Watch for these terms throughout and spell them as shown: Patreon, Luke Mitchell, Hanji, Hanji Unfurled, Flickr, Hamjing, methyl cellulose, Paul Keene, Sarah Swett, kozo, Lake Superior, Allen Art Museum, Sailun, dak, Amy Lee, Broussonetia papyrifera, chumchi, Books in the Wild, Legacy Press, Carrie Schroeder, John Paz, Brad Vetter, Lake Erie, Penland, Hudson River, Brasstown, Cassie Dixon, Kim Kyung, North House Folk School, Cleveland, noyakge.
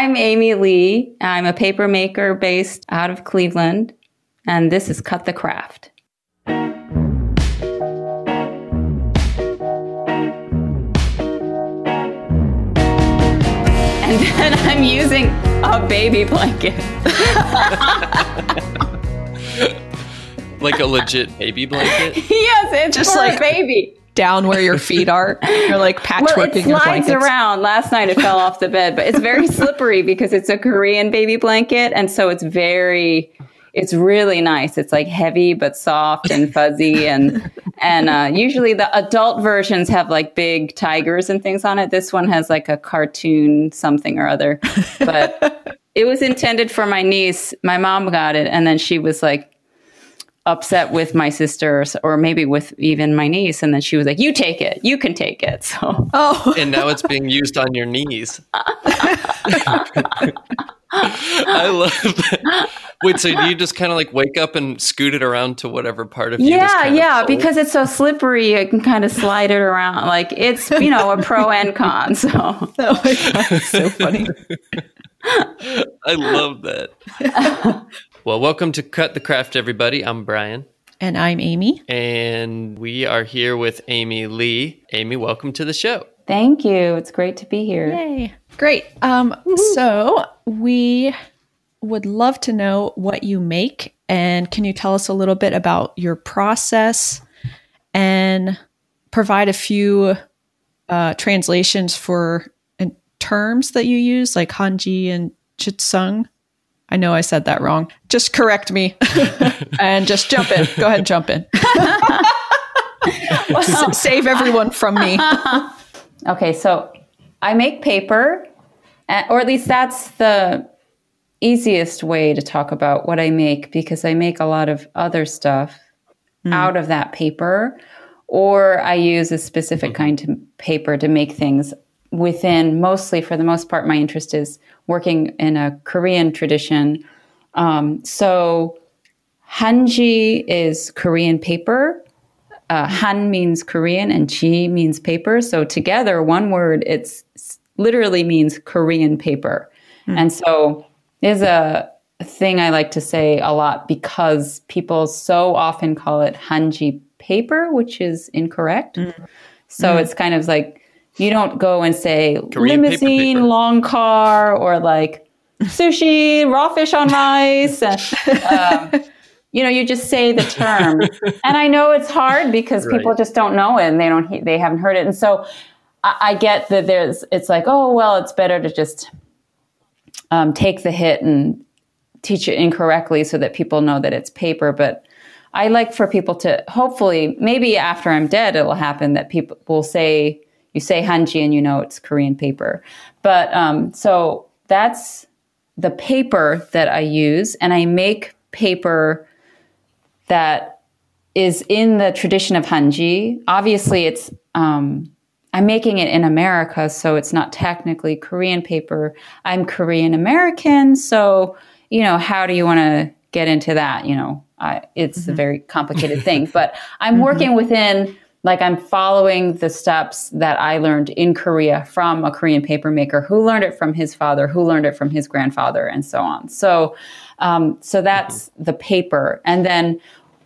I'm Amy Lee. I'm a paper maker based out of Cleveland, and this is Cut the Craft. And then I'm using a baby blanket. Like a legit baby blanket? Yes, it's just for like a baby. Down where your feet are. You're like patchworking your blankets. Well, it slides around. Last night it fell off the bed, but it's very slippery because it's a Korean baby blanket. And so it's really nice. It's like heavy, but soft and fuzzy. And usually the adult versions have like big tigers and things on it. This one has like a cartoon something or other, but it was intended for my niece. My mom got it. And then she was like, upset with my sisters or maybe with even my niece, and then she was like, you take it, you can take it. So and now it's being used on your knees. I love that. Wait, so you just kind of like wake up and scoot it around to whatever part of you? Yeah, because it's so slippery, you can kind of slide it around. Like, it's, you know, a pro and con. So oh my God, that's so funny. I love that. Well, welcome to Cut the Craft, everybody. I'm Brian. And I'm Amy. And we are here with Amy Lee. Amy, welcome to the show. Thank you. It's great to be here. Yay. Great. So we would love to know what you make. And can you tell us a little bit about your process and provide a few translations for terms that you use, like Hanji and jiseung? I know I said that wrong. Just correct me and just jump in. Go ahead and jump in. Well, save everyone from me. Okay, so I make paper, or at least that's the easiest way to talk about what I make, because I make a lot of other stuff out of that paper, or I use a specific kind of paper to make things within. Mostly, for the most part, my interest is working in a Korean tradition. So Hanji is Korean paper. Han means Korean and ji means paper. So together, one word, it's literally means Korean paper. Mm. And so there's a thing I like to say a lot, because people so often call it Hanji paper, which is incorrect. So it's kind of like, you don't go and say Korean limousine, paper. Long car, or like sushi, raw fish on rice. You know, you just say the term. And I know it's hard because people just don't know it, and they haven't heard it. And so I get that it's like, oh, well, it's better to just take the hit and teach it incorrectly so that people know that it's paper. But I like for people to, hopefully, maybe after I'm dead, it'll happen that people will say, you say Hanji and you know it's Korean paper. But so that's the paper that I use. And I make paper that is in the tradition of Hanji. Obviously, it's I'm making it in America, so it's not technically Korean paper. I'm Korean American. So, you know, how do you want to get into that? You know, it's a very complicated thing. But I'm working within... Like, I'm following the steps that I learned in Korea from a Korean paper maker who learned it from his father, who learned it from his grandfather, and so on. So that's the paper. And then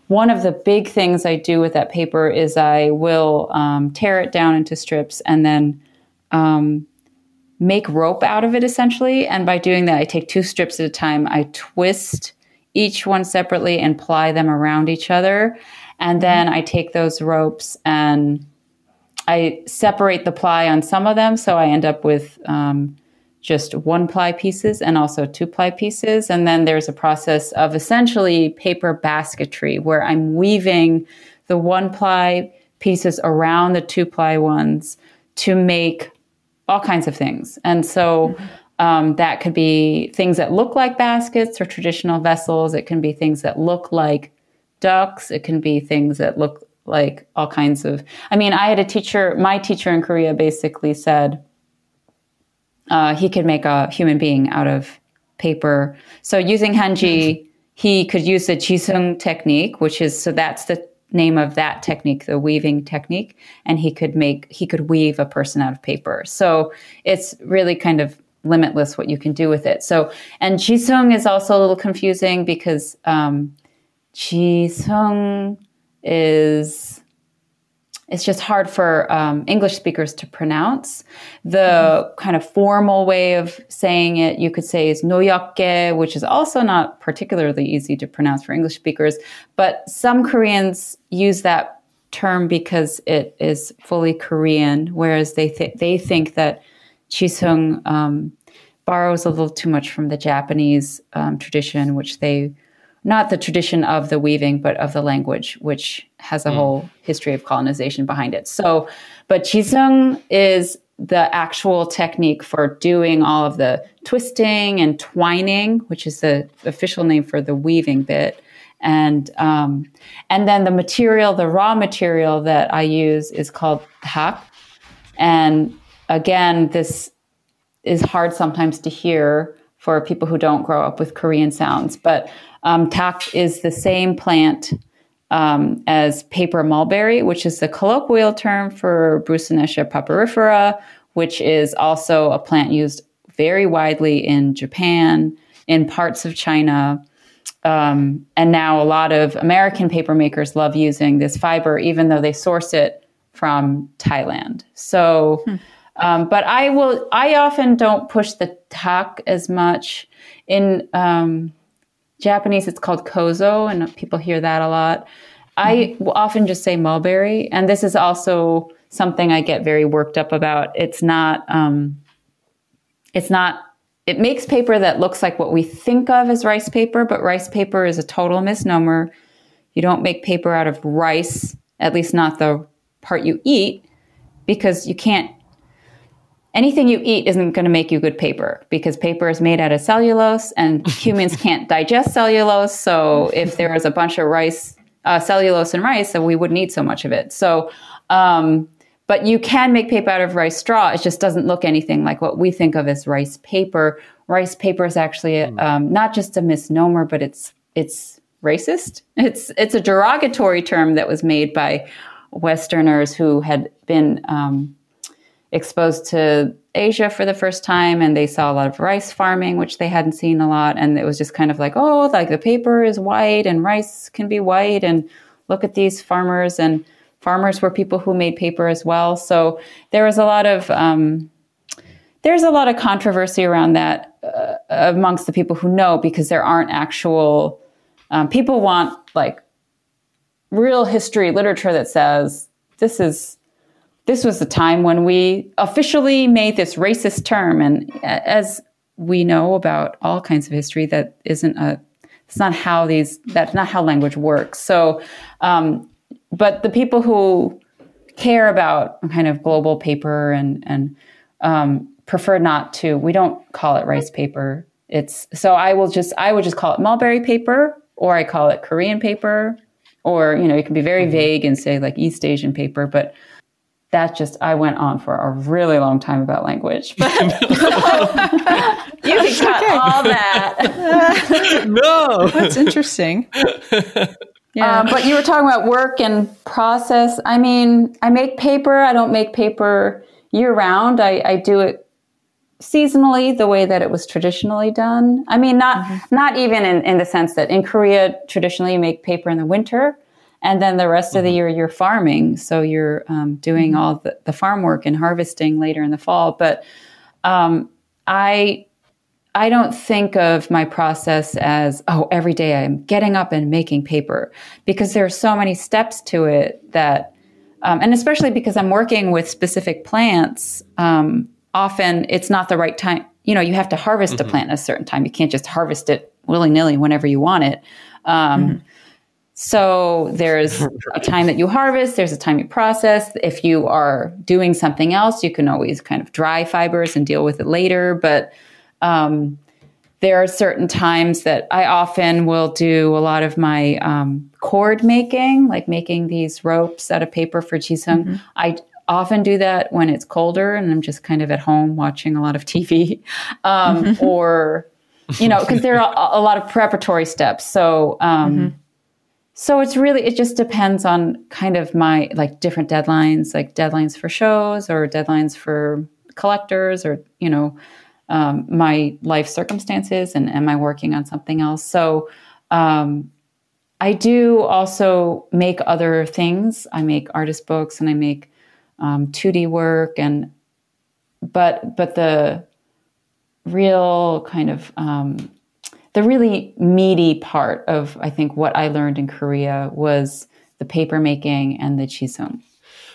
one of the big things I do with that paper is I will tear it down into strips and then make rope out of it, essentially. And by doing that, I take two strips at a time. I twist each one separately and ply them around each other. And then I take those ropes and I separate the ply on some of them. So I end up with just one ply pieces and also two ply pieces. And then there's a process of essentially paper basketry, where I'm weaving the one ply pieces around the two ply ones to make all kinds of things. And so that could be things that look like baskets or traditional vessels. It can be things that look like ducks. It can be things that look like all kinds of, I mean, I had a teacher, my teacher in Korea basically said he could make a human being out of paper. So using Hanji, he could use the jiseung technique, which is, so that's the name of that technique, the weaving technique. And he could weave a person out of paper. So it's really kind of limitless what you can do with it. So, and jiseung is also a little confusing because jiseung is, it's just hard for English speakers to pronounce. The kind of formal way of saying it, you could say, is noyakge, which is also not particularly easy to pronounce for English speakers. But some Koreans use that term because it is fully Korean, whereas they think that jiseung borrows a little too much from the Japanese tradition, which they... not the tradition of the weaving, but of the language, which has a whole history of colonization behind it. So, but jiseung is the actual technique for doing all of the twisting and twining, which is the official name for the weaving bit. And then the material, the raw material that I use is called dak. And again, this is hard sometimes to hear for people who don't grow up with Korean sounds, but dak is the same plant as paper mulberry, which is the colloquial term for Broussonetia papyrifera, which is also a plant used very widely in Japan, in parts of China. And now a lot of American papermakers love using this fiber, even though they source it from Thailand. So, but I often don't push the dak as much in... Japanese, it's called kozo, and people hear that a lot. I often just say mulberry, and this is also something I get very worked up about. It makes paper that looks like what we think of as rice paper, but rice paper is a total misnomer. You don't make paper out of rice, at least not the part you eat, because you can't. Anything you eat isn't going to make you good paper because paper is made out of cellulose and humans can't digest cellulose. So if there was a bunch of rice, cellulose in rice, then we wouldn't eat so much of it. So, but you can make paper out of rice straw. It just doesn't look anything like what we think of as rice paper. Rice paper is actually not just a misnomer, but it's racist. It's a derogatory term that was made by Westerners who had been, exposed to Asia for the first time, and they saw a lot of rice farming, which they hadn't seen a lot. And it was just kind of like, oh, like the paper is white and rice can be white. And look at these farmers. And farmers were people who made paper as well. So there was a lot of, there's a lot of controversy around that amongst the people who know, because there aren't actual, people want like real history literature that says this was the time when we officially made this racist term. And as we know about all kinds of history, that's not how language works. So, but the people who care about kind of global paper and prefer not to, we don't call it rice paper. I would just call it mulberry paper, or I call it Korean paper, or, you can be very vague and say like East Asian paper, but I went on for a really long time about language. But, so, you can cut all that. No. That's interesting. Yeah. But you were talking about work and process. I mean, I make paper. I don't make paper year round. I do it seasonally the way that it was traditionally done. I mean, not even in the sense that in Korea, traditionally you make paper in the winter. And then the rest of the year, you're farming. So you're doing all the farm work and harvesting later in the fall. But I don't think of my process as, every day I'm getting up and making paper, because there are so many steps to it that, and especially because I'm working with specific plants, often it's not the right time. You have to harvest a plant at a certain time. You can't just harvest it willy-nilly whenever you want it. So there's a time that you harvest, there's a time you process. If you are doing something else, you can always kind of dry fibers and deal with it later. But there are certain times that I often will do a lot of my cord making, like making these ropes out of paper for jiseung. I often do that when it's colder and I'm just kind of at home watching a lot of TV or, because there are a lot of preparatory steps. So, so it just depends on kind of my different deadlines, like deadlines for shows or deadlines for collectors or, my life circumstances, and am I working on something else? So I do also make other things. I make artist books and I make 2D work, and but the real kind of the really meaty part of, I think, what I learned in Korea was the paper making and the jiseung.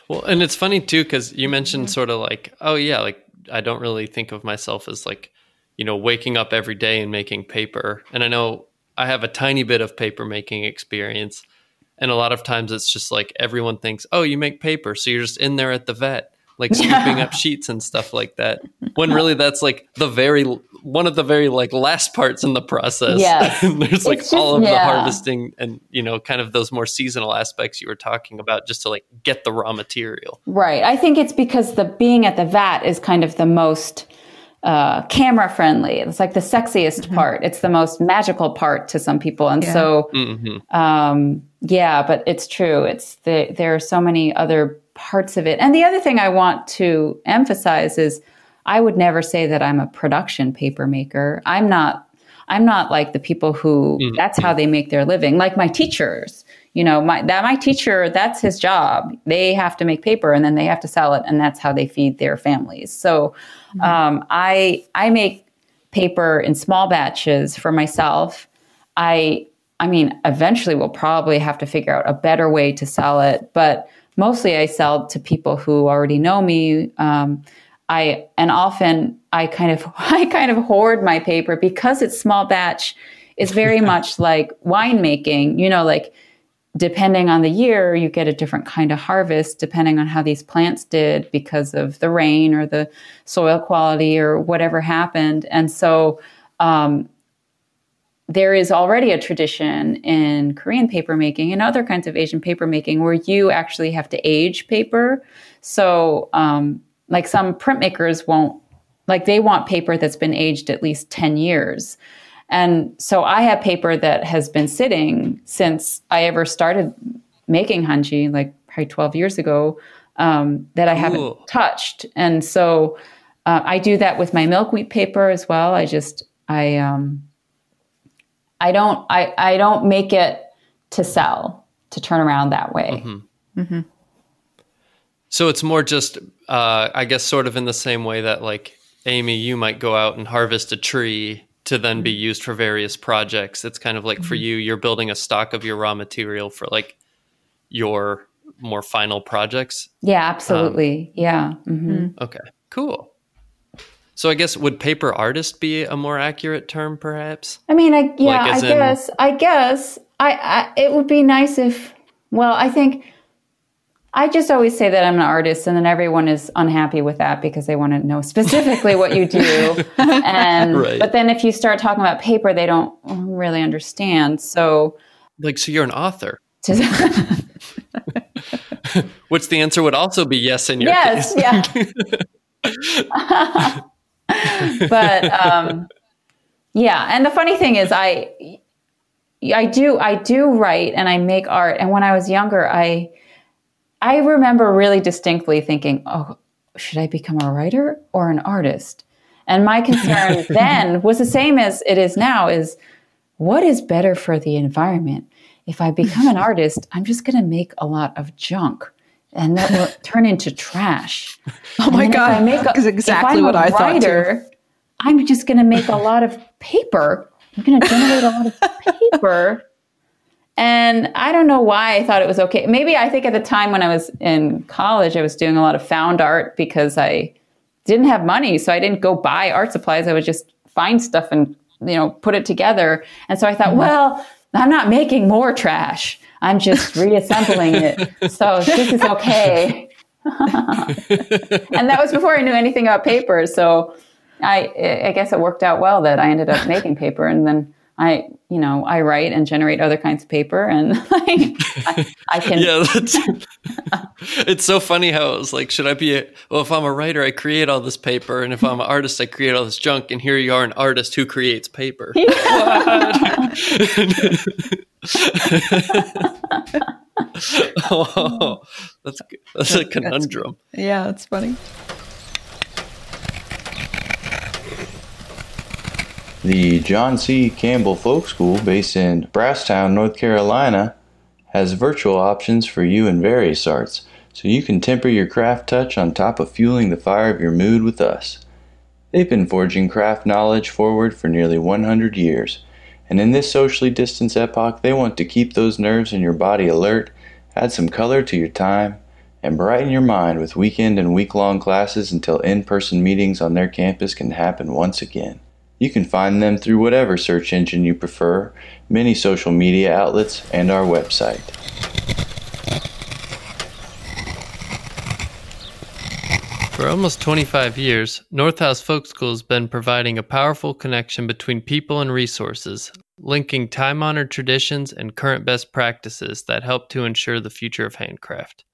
Well, and it's funny too, because you mentioned sort of like, oh yeah, like I don't really think of myself as like, you know, waking up every day and making paper. And I know I have a tiny bit of paper making experience. And a lot of times it's just like everyone thinks, oh, you make paper, so you're just in there at the vet, like scooping up sheets and stuff like that. When really that's like the very, one of the very like last parts in the process. Yes. There's like just, all of the harvesting and, you know, kind of those more seasonal aspects you were talking about just to like get the raw material. Right. I think it's because the being at the vat is kind of the most camera friendly. It's like the sexiest part. It's the most magical part to some people. And so, yeah, but it's true. It's the, there are so many other parts of it. And the other thing I want to emphasize is I would never say that I'm a production paper maker. I'm not like the people who, that's how they make their living. Like my teachers, you know, my teacher, that's his job. They have to make paper and then they have to sell it. And that's how they feed their families. So I make paper in small batches for myself. I mean, eventually we'll probably have to figure out a better way to sell it, but mostly I sell to people who already know me. I often hoard my paper because it's small batch. It's very much like winemaking, you know, like depending on the year, you get a different kind of harvest depending on how these plants did because of the rain or the soil quality or whatever happened. And so, there is already a tradition in Korean paper making and other kinds of Asian paper making where you actually have to age paper. So, like some printmakers won't, like they want paper that's been aged at least 10 years. And so I have paper that has been sitting since I ever started making Hanji, like probably 12 years ago, that I haven't touched. And so, I do that with my milkweed paper as well. I don't make it to sell, to turn around that way. So it's more just, I guess, sort of in the same way that like, Amy, you might go out and harvest a tree to then be used for various projects. It's kind of like for you, you're building a stock of your raw material for like your more final projects. Yeah, absolutely. Okay, cool. So I guess, would paper artist be a more accurate term, perhaps? I mean, it would be nice if, well, I think, I just always say that I'm an artist and then everyone is unhappy with that because they want to know specifically what you do. But then if you start talking about paper, they don't really understand. So, like, so you're an author. Which the answer would also be yes in your case. Yeah. But, yeah. And the funny thing is I do write and I make art. And when I was younger, I remember really distinctly thinking, oh, should I become a writer or an artist? And my concern then was the same as it is now, is what is better for the environment? If I become an artist, I'm just going to make a lot of junk. And that will turn into trash. Oh my God. That's exactly what I thought too. I'm just going to make a lot of paper. I'm going to generate a lot of paper. And I don't know why I thought it was okay. Maybe I think at the time when I was in college, I was doing a lot of found art because I didn't have money. So I didn't go buy art supplies. I would just find stuff and, you know, put it together. And so I thought, well, I'm not making more trash. I'm just reassembling it. So this is okay. And that was before I knew anything about paper. So I guess it worked out well that I ended up making paper. And then I write and generate other kinds of paper, and I can. Yeah, it's so funny how it was like, should I be? If I'm a writer, I create all this paper, and if I'm an artist, I create all this junk. And here you are, an artist who creates paper. Yeah. Oh, that's a conundrum. That's funny. The John C. Campbell Folk School, based in Brasstown, North Carolina, has virtual options for you in various arts, so you can temper your craft touch on top of fueling the fire of your mood with us. They've been forging craft knowledge forward for nearly 100 years, and in this socially distanced epoch, they want to keep those nerves in your body alert, add some color to your time, and brighten your mind with weekend and week-long classes until in-person meetings on their campus can happen once again. You can find them through whatever search engine you prefer, many social media outlets, and our website. For almost 25 years, North House Folk School has been providing a powerful connection between people and resources, linking time-honored traditions and current best practices that help to ensure the future of handcraft.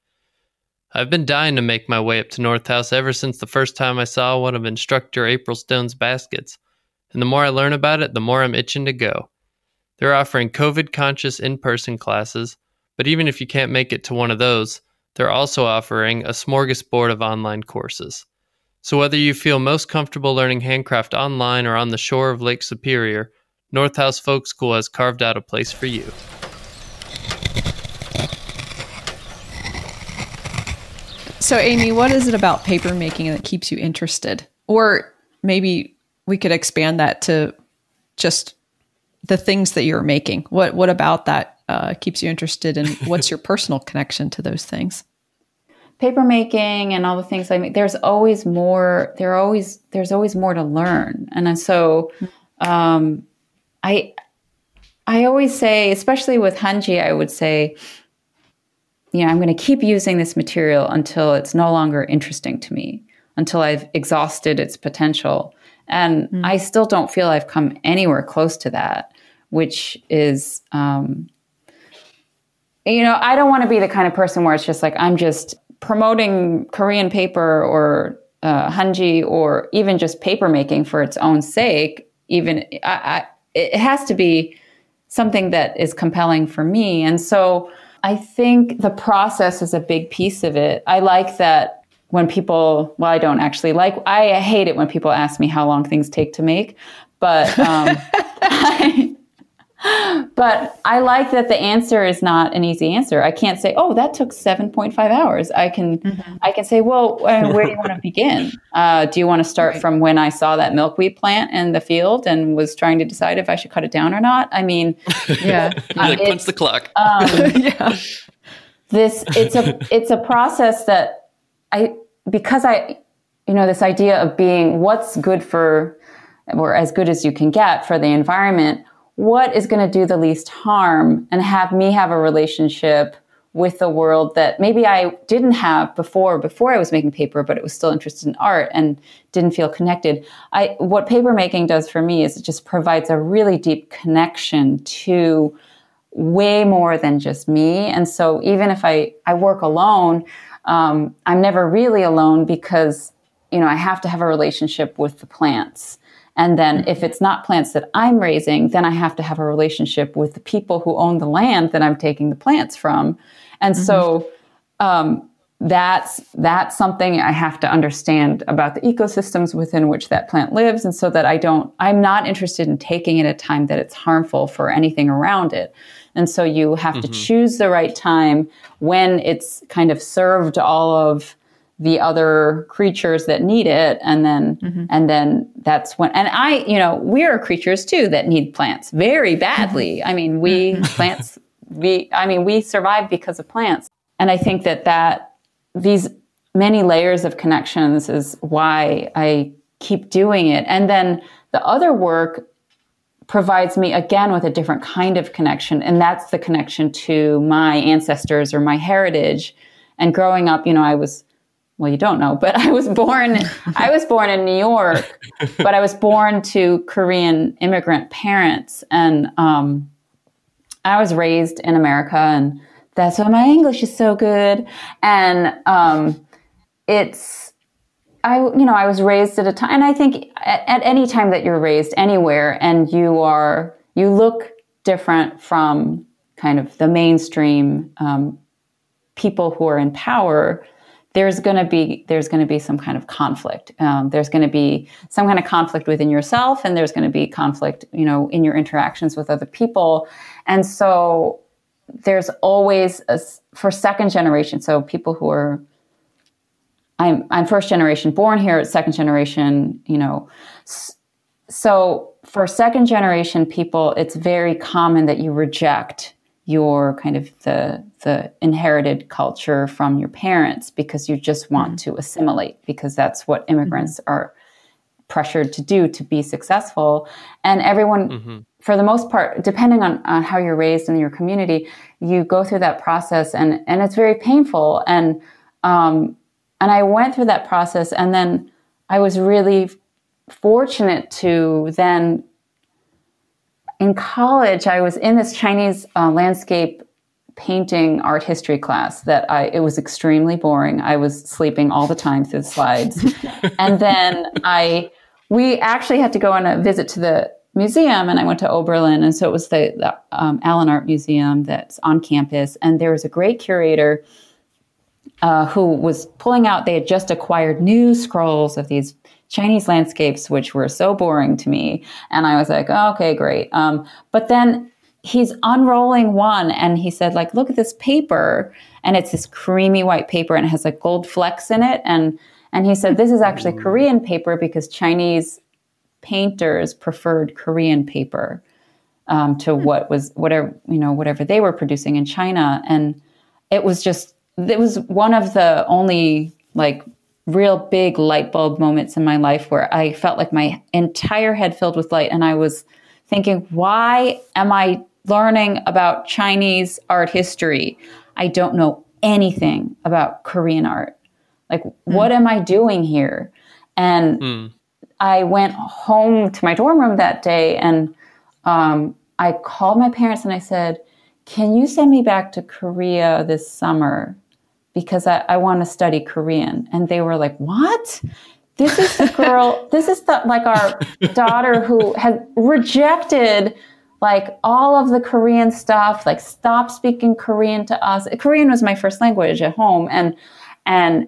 I've been dying to make my way up to North House ever since the first time I saw one of Instructor April Stone's baskets. And the more I learn about it, the more I'm itching to go. They're offering COVID-conscious in-person classes, but even if you can't make it to one of those, they're also offering a smorgasbord of online courses. So whether you feel most comfortable learning handcraft online or on the shore of Lake Superior, North House Folk School has carved out a place for you. So Amy, what is it about papermaking that keeps you interested? Or maybe we could expand that to just the things that you're making. What about that keeps you interested, and what's your personal connection to those things? Papermaking and all the things I make. There's always more. There's always more to learn, and so I always say, especially with Hanji, I would say, you know, I'm going to keep using this material until it's no longer interesting to me, until I've exhausted its potential. And I still don't feel I've come anywhere close to that, which is, you know, I don't want to be the kind of person where it's just like, I'm just promoting Korean paper or Hanji or even just paper making for its own sake. Even it has to be something that is compelling for me. And so I think the process is a big piece of it. I like that. When people, well, I don't actually like, I hate it when people ask me how long things take to make, but, but I like that the answer is not an easy answer. I can't say, oh, that took 7.5 hours. I can say, well, where do you want to begin? Do you want to start from when I saw that milkweed plant in the field and was trying to decide if I should cut it down or not? I mean, yeah, like punch the clock. Yeah. It's a process that, because this idea of being what's good for, or as good as you can get for the environment, what is going to do the least harm and have me have a relationship with the world that maybe I didn't have before I was making paper, but it was still interested in art and didn't feel connected. What papermaking does for me is it just provides a really deep connection to way more than just me. And so even if I work alone, I'm never really alone because, you know, I have to have a relationship with the plants. And then if it's not plants that I'm raising, then I have to have a relationship with the people who own the land that I'm taking the plants from. And so that's something I have to understand about the ecosystems within which that plant lives. And so that I'm not interested in taking it at a time that it's harmful for anything around it. And so you have to choose the right time when it's kind of served all of the other creatures that need it. And then, that's when, and we are creatures too that need plants very badly. I mean, we survive because of plants. And I think that these many layers of connections is why I keep doing it. And then the other work provides me again with a different kind of connection. And that's the connection to my ancestors or my heritage. And growing up, you don't know, but I was born in New York, but I was born to Korean immigrant parents. And, I was raised in America, and that's why my English is so good. And, I was raised at a time, and I think at any time that you're raised anywhere and you look different from kind of the mainstream people who are in power, there's going to be some kind of conflict. There's going to be some kind of conflict within yourself, and there's going to be conflict, you know, in your interactions with other people. And so there's always for second generation. So people who are, I'm first generation born here, second generation, you know. So for second generation people, it's very common that you reject your kind of the inherited culture from your parents because you just want to assimilate, because that's what immigrants are pressured to do to be successful. And everyone, for the most part, depending on how you're raised in your community, you go through that process, and it's very painful. And I went through that process, and then I was really fortunate to then, in college, I was in this Chinese landscape painting art history class that it was extremely boring. I was sleeping all the time through the slides. And then we actually had to go on a visit to the museum, and I went to Oberlin. And so it was the Allen Art Museum that's on campus. And there was a great curator who was pulling out, they had just acquired new scrolls of these Chinese landscapes, which were so boring to me. And I was like, oh, okay, great. But then he's unrolling one, and he said, like, look at this paper. And it's this creamy white paper, and it has like gold flecks in it. And he said, this is actually Korean paper, because Chinese painters preferred Korean paper to whatever they were producing in China. And it was one of the only like real big light bulb moments in my life where I felt like my entire head filled with light. And I was thinking, why am I learning about Chinese art history? I don't know anything about Korean art. Like, what am I doing here? And I went home to my dorm room that day, and I called my parents and I said, can you send me back to Korea this summer? Because I want to study Korean. And they were like, what? This is the girl, this is like our daughter who had rejected like all of the Korean stuff, like stop speaking Korean to us. Korean was my first language at home. And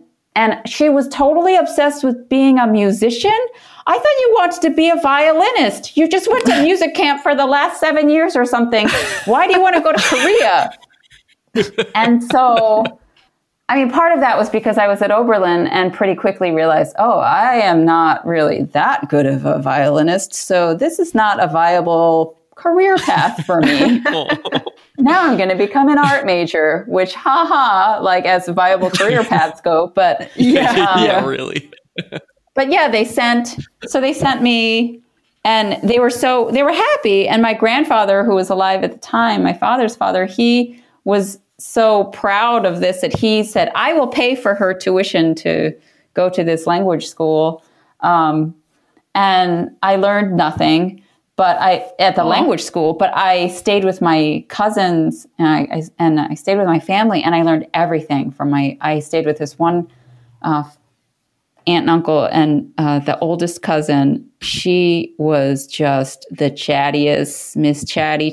she was totally obsessed with being a musician. I thought you wanted to be a violinist. You just went to music camp for the last 7 years or something. Why do you want to go to Korea? And so, I mean, part of that was because I was at Oberlin and pretty quickly realized, oh, I am not really that good of a violinist, so this is not a viable career path for me. Now I'm going to become an art major, which, like as viable career paths go, but yeah, really. But yeah, they sent me, and they were happy. And my grandfather, who was alive at the time, my father's father, he was so proud of this that he said, I will pay for her tuition to go to this language school. And I learned nothing, but language school, but I stayed with my cousins, and I stayed with my family, and I learned everything from I stayed with this one aunt and uncle, and the oldest cousin, she was just the chattiest, Miss Chatty.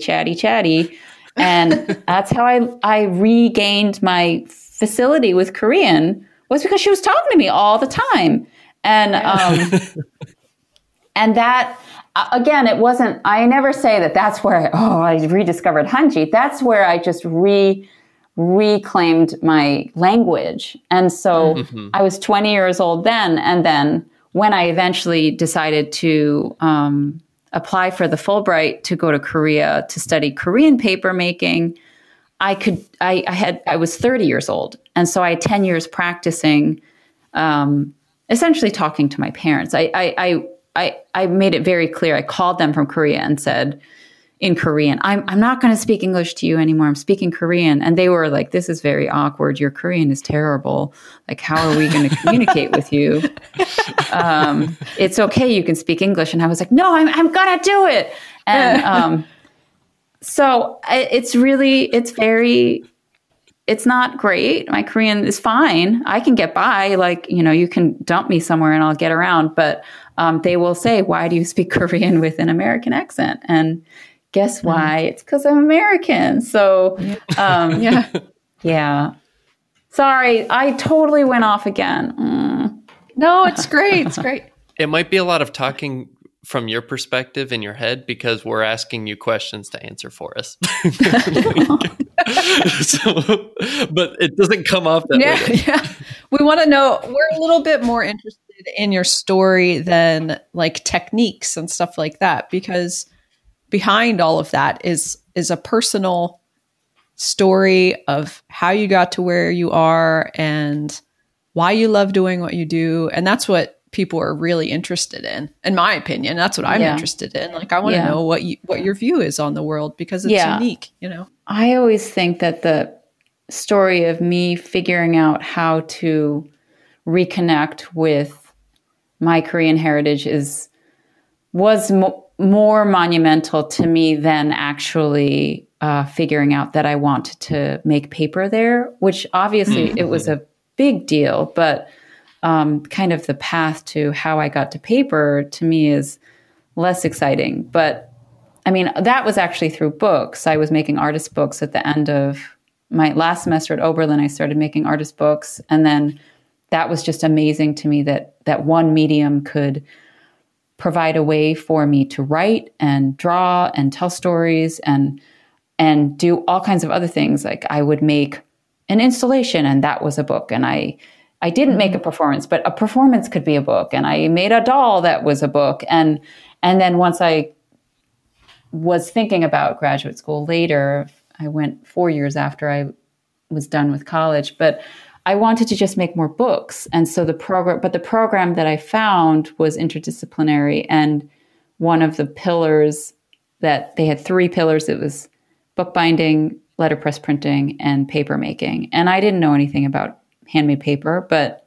And that's how I regained my facility with Korean, was because she was talking to me all the time. And and that, again, it wasn't, I never say that that's where I rediscovered Hanji. That's where I just reclaimed my language. And so I was 20 years old then. And then when I eventually decided to apply for the Fulbright to go to Korea to study Korean paper making, I was 30 years old. And so I had 10 years practicing, essentially talking to my parents. I made it very clear. I called them from Korea and said in Korean, I'm not going to speak English to you anymore. I'm speaking Korean. And they were like, this is very awkward. Your Korean is terrible. Like, how are we going to communicate with you? It's okay. You can speak English. And I was like, no, I'm going to do it. And so it's not great. My Korean is fine. I can get by. Like, you know, you can dump me somewhere and I'll get around. But they will say, why do you speak Korean with an American accent? And guess why? It's because I'm American. So, yeah. Sorry, I totally went off again. No, it's great. It's great. It might be a lot of talking from your perspective in your head because we're asking you questions to answer for us. So, but it doesn't come off that way. Yeah. We want to know, we're a little bit more interested in your story than like techniques and stuff like that, because behind all of that is a personal story of how you got to where you are and why you love doing what you do. And that's what people are really interested in my opinion. That's what I'm interested in. Like, I want to know what your view is on the world, because it's unique, you know? I always think that the story of me figuring out how to reconnect with my Korean heritage was more monumental to me than actually figuring out that I wanted to make paper there, which obviously it was a big deal, but kind of the path to how I got to paper to me is less exciting. But I mean, that was actually through books. I was making artist books at the end of my last semester at Oberlin. I started making artist books, and then that was just amazing to me that one medium could provide a way for me to write and draw and tell stories and do all kinds of other things. Like, I would make an installation, and that was a book. And I didn't make a performance, but a performance could be a book. And I made a doll that was a book. And then once I was thinking about graduate school later, I went 4 years after I was done with college, but I wanted to just make more books. And so the program that I found was interdisciplinary. And one of the pillars that they had, 3 pillars, it was bookbinding, letterpress printing, and papermaking. And I didn't know anything about handmade paper, but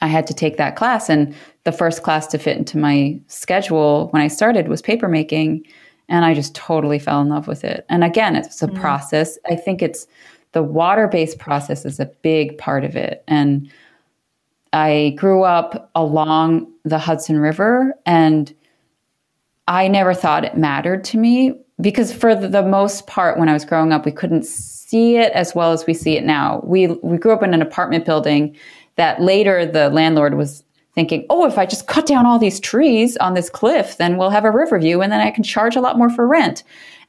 I had to take that class. And the first class to fit into my schedule when I started was papermaking. And I just totally fell in love with it. And again, it's a process. I think the water-based process is a big part of it. And I grew up along the Hudson River, and I never thought it mattered to me, because for the most part, when I was growing up, we couldn't see it as well as we see it now. We grew up in an apartment building that later the landlord was thinking, oh, if I just cut down all these trees on this cliff, then we'll have a river view, and then I can charge a lot more for rent.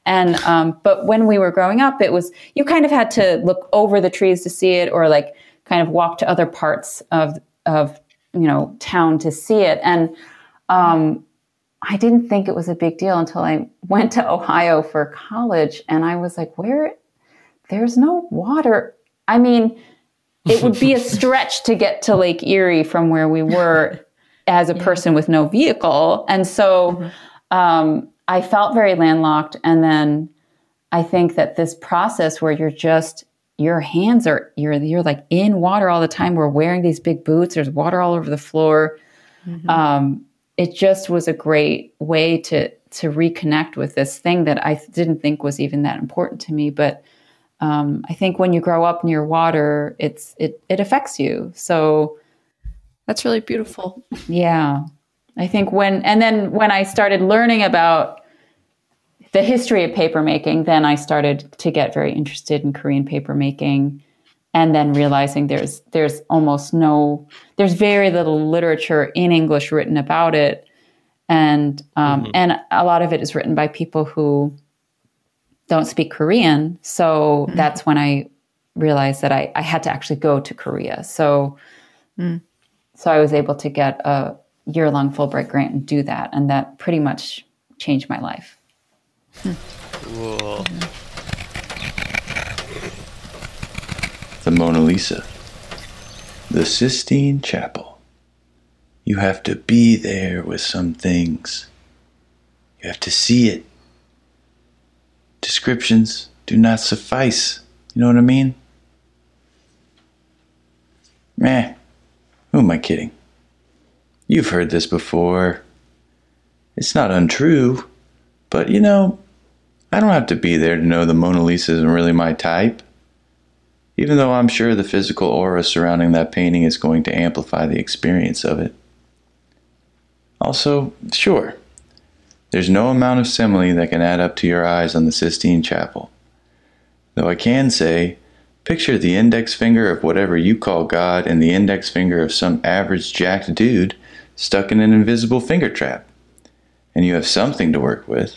And, but when we were growing up, it was, you kind of had to look over the trees to see it, or like kind of walk to other parts of, you know, town to see it. And, I didn't think it was a big deal until I went to Ohio for college, and I was like, there's no water. I mean, it would be a stretch to get to Lake Erie from where we were as a person with no vehicle. And so, I felt very landlocked. And then I think that this process where your hands are like in water all the time. We're wearing these big boots. There's water all over the floor. Mm-hmm. It just was a great way to reconnect with this thing that I didn't think was even that important to me. But I think when you grow up near water, it affects you. So that's really beautiful. Yeah. I think when I started learning about the history of papermaking, then I started to get very interested in Korean papermaking, and then realizing there's very little literature in English written about it. And, and a lot of it is written by people who don't speak Korean. So that's when I realized that I had to actually go to Korea. So, so I was able to get a year-long Fulbright grant and do that, and that pretty much changed my life. Cool. The Mona Lisa, the Sistine Chapel. You have to be there with some things. You have to see it. Descriptions do not suffice. You know what I mean? Meh. Who am I kidding? You've heard this before. It's not untrue, but you know, I don't have to be there to know the Mona Lisa isn't really my type. Even though I'm sure the physical aura surrounding that painting is going to amplify the experience of it. Also, sure, there's no amount of simile that can add up to your eyes on the Sistine Chapel. Though I can say Picture the index finger of whatever you call God and the index finger of some average jacked dude stuck in an invisible finger trap, and you have something to work with.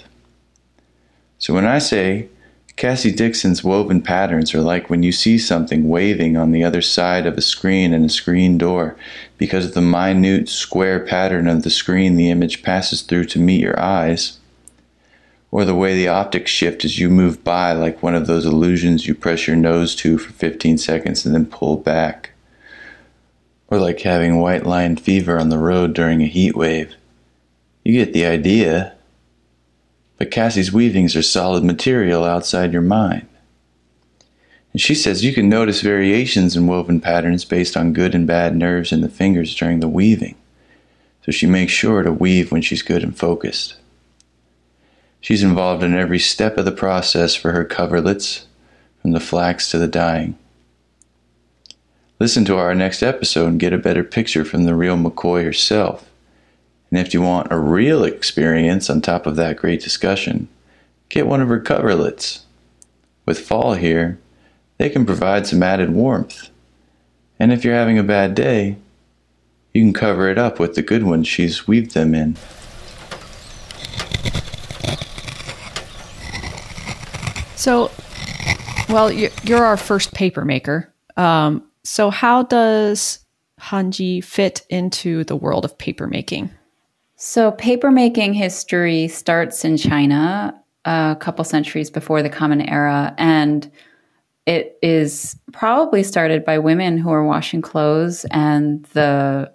So when I say Cassie Dixon's woven patterns are like when you see something waving on the other side of a screen and a screen door, because of the minute square pattern of the screen the image passes through to meet your eyes, or the way the optics shift as you move by, like one of those illusions you press your nose to for 15 seconds and then pull back, or like having white line fever on the road during a heat wave. You get the idea. But Cassie's weavings are solid material outside your mind. And she says you can notice variations in woven patterns based on good and bad nerves in the fingers during the weaving. So she makes sure to weave when she's good and focused. She's involved in every step of the process for her coverlets, from the flax to the dyeing. Listen to our next episode and get a better picture from the real McCoy herself. And if you want a real experience on top of that great discussion, get one of her coverlets. With fall here, they can provide some added warmth. And if you're having a bad day, you can cover it up with the good ones she's weaved them in. So, well, you're our first paper maker. So how does Hanji fit into the world of paper making? So papermaking history starts in China a couple centuries before the Common Era, and it is probably started by women who were washing clothes, and the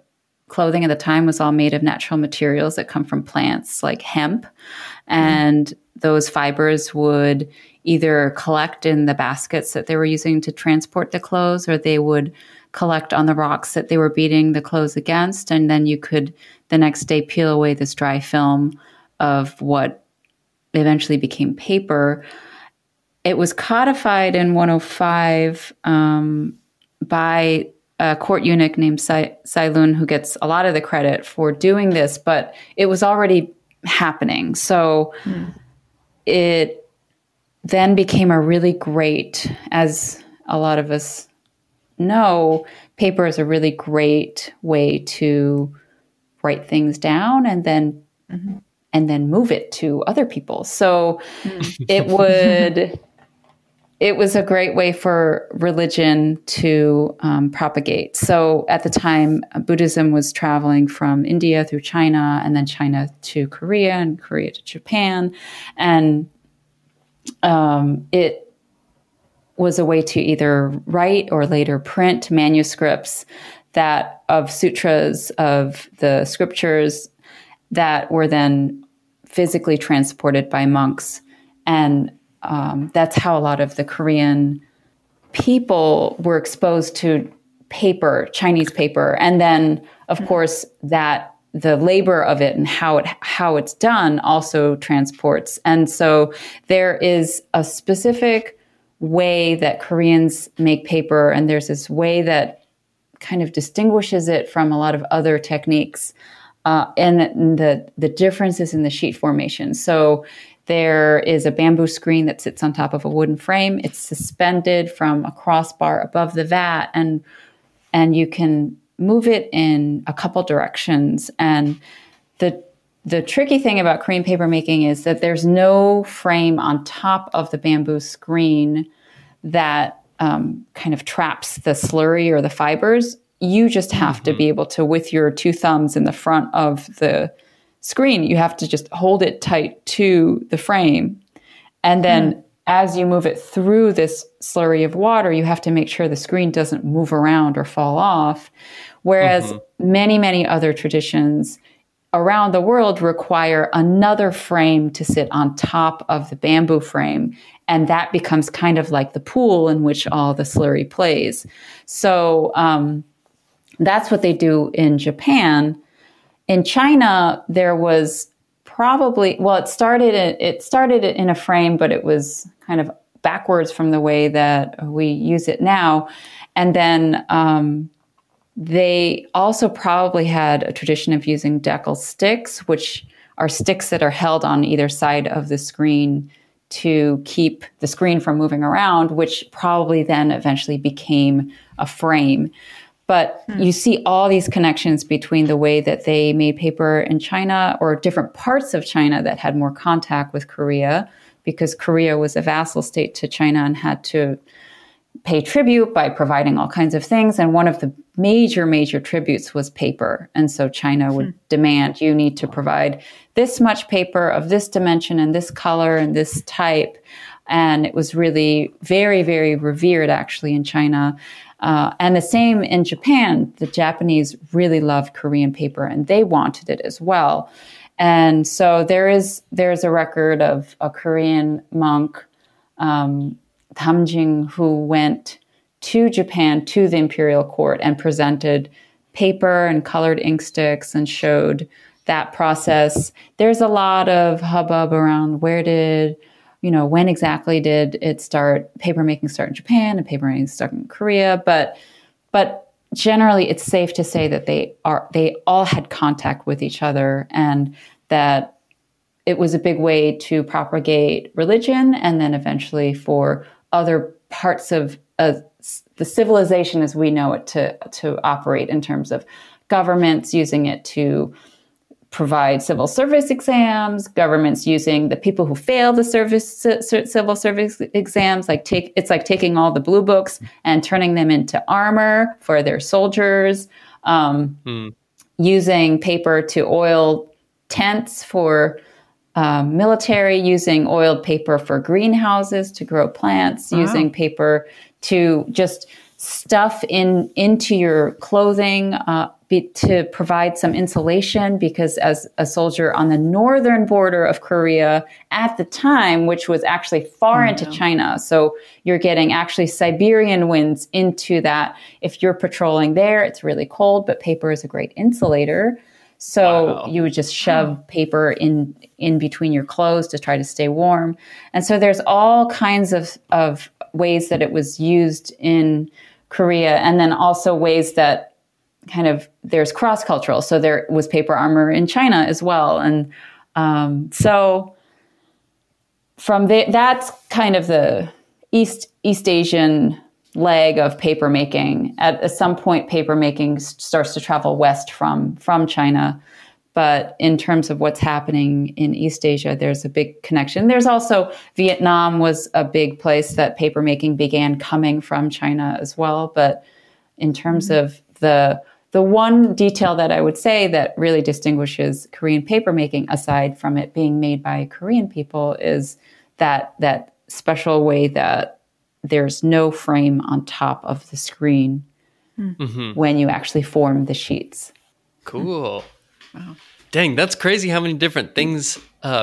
clothing at the time was all made of natural materials that come from plants like hemp, and those fibers would either collect in the baskets that they were using to transport the clothes, or they would collect on the rocks that they were beating the clothes against, and then you could the next day peel away this dry film of what eventually became paper. It was codified in 105 by a court eunuch named Sailun, who gets a lot of the credit for doing this, but it was already happening. So it then became a really great, as a lot of us know, paper is a really great way to write things down and then move it to other people. So it was a great way for religion to propagate. So at the time, Buddhism was traveling from India through China, and then China to Korea, and Korea to Japan, and it was a way to either write or later print manuscripts that of sutras, of the scriptures, that were then physically transported by monks. And that's how a lot of the Korean people were exposed to paper, Chinese paper. And then, of course, that the labor of it and how it's done also transports. And so there is a specific way that Koreans make paper, and there's this way that kind of distinguishes it from a lot of other techniques, and the differences in the sheet formation. So there is a bamboo screen that sits on top of a wooden frame. It's suspended from a crossbar above the vat, and you can move it in a couple directions. And the tricky thing about Korean paper making is that there's no frame on top of the bamboo screen that kind of traps the slurry or the fibers. You just have to be able to, with your two thumbs in the front of the screen, you have to just hold it tight to the frame. And then as you move it through this slurry of water, you have to make sure the screen doesn't move around or fall off. Whereas many, many other traditions around the world require another frame to sit on top of the bamboo frame. And that becomes kind of like the pool in which all the slurry plays. So that's what they do in Japan. In China, there was probably, well, it started in a frame, but it was kind of backwards from the way that we use it now. And then they also probably had a tradition of using dak sticks, which are sticks that are held on either side of the screen to keep the screen from moving around, which probably then eventually became a frame. But you see all these connections between the way that they made paper in China, or different parts of China that had more contact with Korea, because Korea was a vassal state to China and had to pay tribute by providing all kinds of things. And one of the major, major tributes was paper. And so China would demand, you need to provide this much paper of this dimension and this color and this type. And it was really very, very revered, actually, in China. And the same in Japan. The Japanese really loved Korean paper, and they wanted it as well. And so there is a record of a Korean monk, Hamjing, who went to Japan, to the imperial court, and presented paper and colored inksticks and showed that process. There's a lot of hubbub around when exactly did it start, papermaking start in Japan and papermaking start in Korea. But generally it's safe to say that they all had contact with each other, and that it was a big way to propagate religion, and then eventually for other parts of the civilization as we know it to operate, in terms of governments using it to provide civil service exams, governments using the people who fail the civil service exams. It's like taking all the blue books and turning them into armor for their soldiers, using paper to oil tents for military, using oiled paper for greenhouses to grow plants, using paper to just stuff into your clothing to provide some insulation, because as a soldier on the northern border of Korea at the time, which was actually far into China, so you're getting actually Siberian winds into that. If you're patrolling there, it's really cold, but paper is a great insulator. So you would just shove paper in between your clothes to try to stay warm. And so there's all kinds of ways that it was used in Korea, and then also ways that kind of there's cross-cultural. So there was paper armor in China as well. And so from that's kind of the East Asian leg of papermaking. At some point, papermaking starts to travel west from China. But in terms of what's happening in East Asia, there's a big connection. There's also Vietnam was a big place that papermaking began coming from China as well. But in terms of the one detail that I would say that really distinguishes Korean papermaking, aside from it being made by Korean people, is that special way that there's no frame on top of the screen when you actually form the sheets. Cool. Wow. Dang, that's crazy how many different things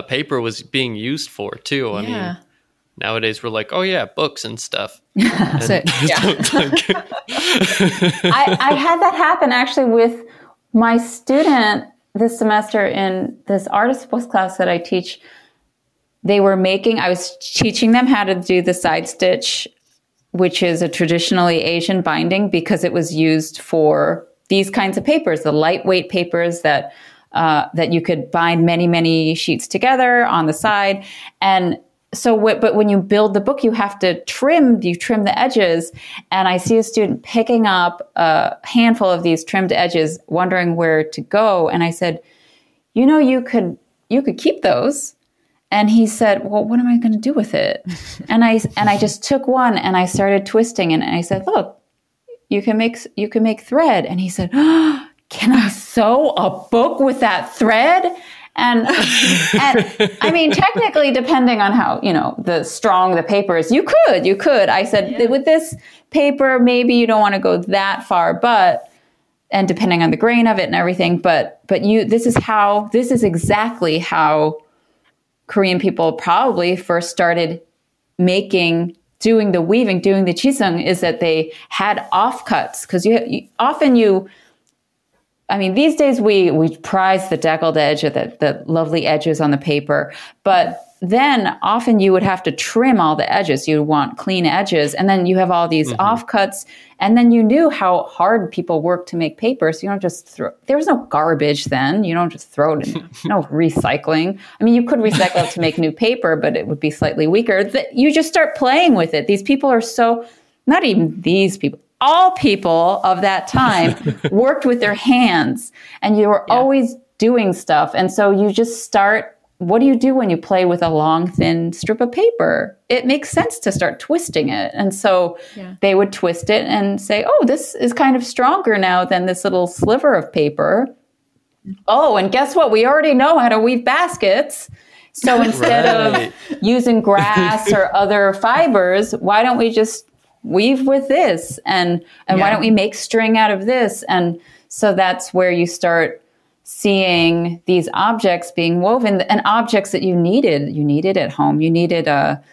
paper was being used for, too. I mean, nowadays we're like, oh, yeah, books and stuff. That's it. I had that happen actually with my student this semester in this artist books class that I teach. I was teaching them how to do the side stitch, which is a traditionally Asian binding, because it was used for these kinds of papers, the lightweight papers that you could bind many, many sheets together on the side. And so, but when you build the book, you have to trim the edges. And I see a student picking up a handful of these trimmed edges, wondering where to go. And I said, you could keep those. And he said, well, what am I going to do with it? And I just took one and I started twisting, and I said, look, you can make thread. And he said, oh, can I sew a book with that thread? And I mean, technically, depending on how, the strong the paper is, you could. I said, with this paper, maybe you don't want to go that far, and depending on the grain of it and everything, this is exactly how Korean people probably first started doing the weaving, doing the jiseung, is that they had offcuts. Because these days we prize the deckled edge, or the lovely edges on the paper. But Then often you would have to trim all the edges. You want clean edges. And then you have all these offcuts. And then you knew how hard people work to make paper. So you don't just throw, there was no garbage then. You don't just throw it in, no recycling. I mean, you could recycle it to make new paper, but it would be slightly weaker. You just start playing with it. These people are so, not even these people, all people of that time worked with their hands. And you were always doing stuff. And so you just start. What do you do when you play with a long, thin strip of paper? It makes sense to start twisting it. And so they would twist it and say, oh, this is kind of stronger now than this little sliver of paper. Oh, and guess what? We already know how to weave baskets. So instead of using grass or other fibers, why don't we just weave with this? And why don't we make string out of this? And so that's where you start seeing these objects being woven, and objects that you needed at home. You needed a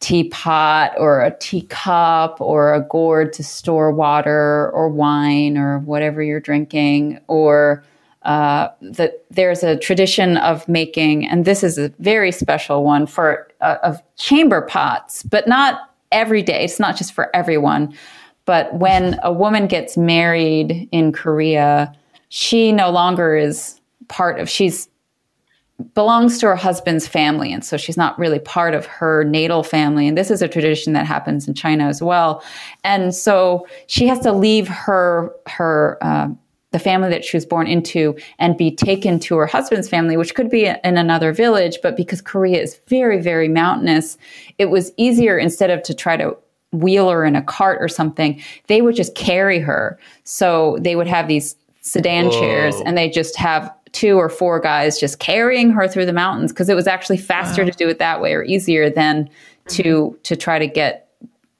teapot or a teacup or a gourd to store water or wine or whatever you're drinking, or there's a tradition of making, and this is a very special one, for of chamber pots, but not every day. It's not just for everyone. But when a woman gets married in Korea, she no longer is part of, belongs to her husband's family. And so she's not really part of her natal family. And this is a tradition that happens in China as well. And so she has to leave the family that she was born into and be taken to her husband's family, which could be in another village. But because Korea is very, very mountainous, it was easier, instead of to try to wheel her in a cart or something, they would just carry her. So they would have these sedan chairs, and they just have 2 or 4 guys just carrying her through the mountains, because it was actually faster to do it that way, or easier than to try to get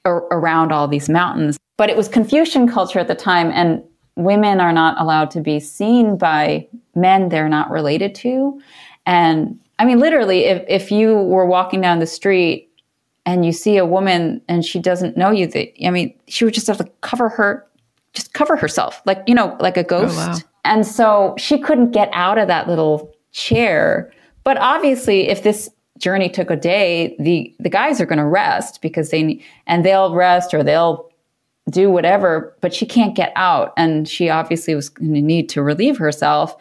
around all these mountains. But it was Confucian culture at the time, and women are not allowed to be seen by men they're not related to. And I mean, literally, if you were walking down the street and you see a woman and she doesn't know you, she would just have to cover herself, like a ghost. Oh, wow. And so she couldn't get out of that little chair. But obviously, if this journey took a day, the guys are going to rest, because they'll rest or they'll do whatever, but she can't get out. And she obviously was going to need to relieve herself.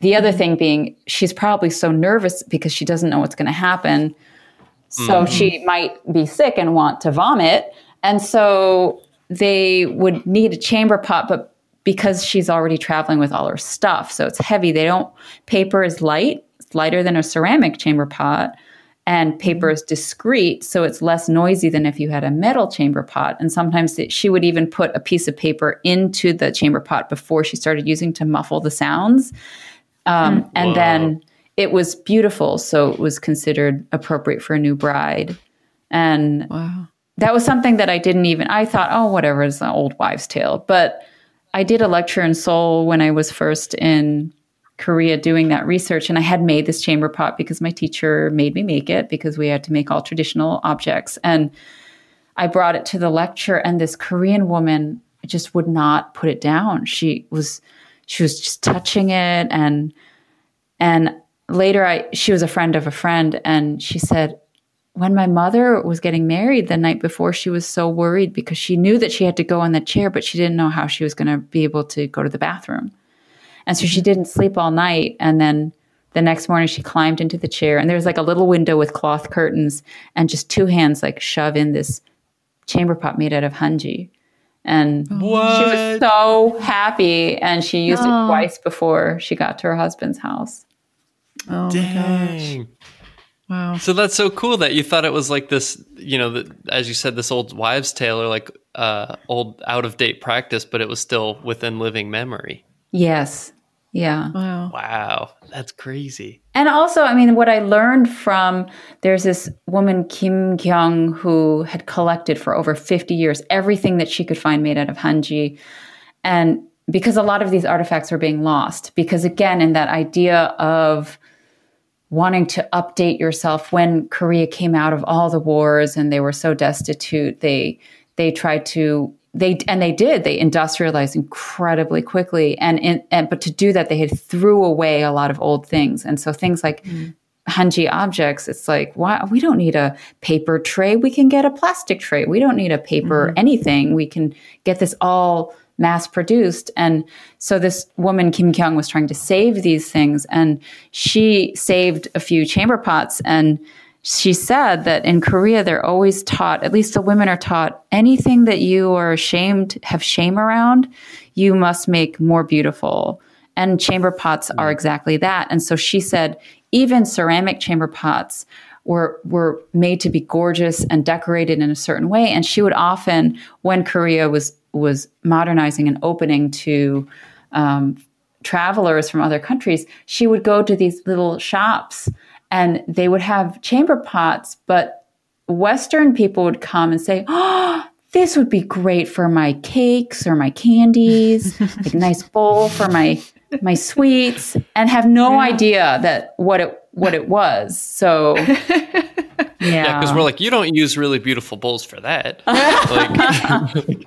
The other thing being, she's probably so nervous because she doesn't know what's going to happen. So she might be sick and want to vomit. And so they would need a chamber pot, but because she's already traveling with all her stuff, so it's heavy. Paper is light. It's lighter than a ceramic chamber pot, and paper is discreet, so it's less noisy than if you had a metal chamber pot. And sometimes she would even put a piece of paper into the chamber pot before she started using, to muffle the sounds. And then it was beautiful, so it was considered appropriate for a new bride. And that was something that I thought, oh, whatever, it's an old wives' tale. But I did a lecture in Seoul when I was first in Korea doing that research. And I had made this chamber pot because my teacher made me make it, because we had to make all traditional objects. And I brought it to the lecture, and this Korean woman just would not put it down. She was just touching it. And later she was a friend of a friend, and she said, when my mother was getting married the night before, she was so worried because she knew that she had to go on the chair, but she didn't know how she was going to be able to go to the bathroom. And so she didn't sleep all night. And then the next morning she climbed into the chair, and there was like a little window with cloth curtains, and just 2 hands like shove in this chamber pot made out of hanji. And she was so happy. And she used it twice before she got to her husband's house. Oh, dang. My gosh. Wow. So that's so cool that you thought it was like this, as you said, this old wives' tale, or like old out-of-date practice, but it was still within living memory. Yes. Yeah. Wow. That's crazy. And also, what I learned from, there's this woman, Kim Kyung, who had collected for over 50 years everything that she could find made out of hanji. And because a lot of these artifacts are being lost, because again, in that idea of wanting to update yourself, when Korea came out of all the wars and they were so destitute, they industrialized incredibly quickly, but to do that they had threw away a lot of old things. And so things like Hanji objects, it's like, why, we don't need a paper tray. We can get a plastic tray. We don't need a paper anything. We can get this all mass produced. And so this woman, Kim Kyung, was trying to save these things. And she saved a few chamber pots. And she said that in Korea, they're always taught, at least the women are taught, anything that you are ashamed, have shame around, you must make more beautiful. And chamber pots are exactly that. And so she said, even ceramic chamber pots were made to be gorgeous and decorated in a certain way. And she would often, when Korea was modernizing and opening to travelers from other countries, she would go to these little shops and they would have chamber pots, but Western people would come and say, oh, this would be great for my cakes or my candies, like a nice bowl for my sweets, and have no idea that what it was. So yeah, because we're like, you don't use really beautiful bowls for that. Like,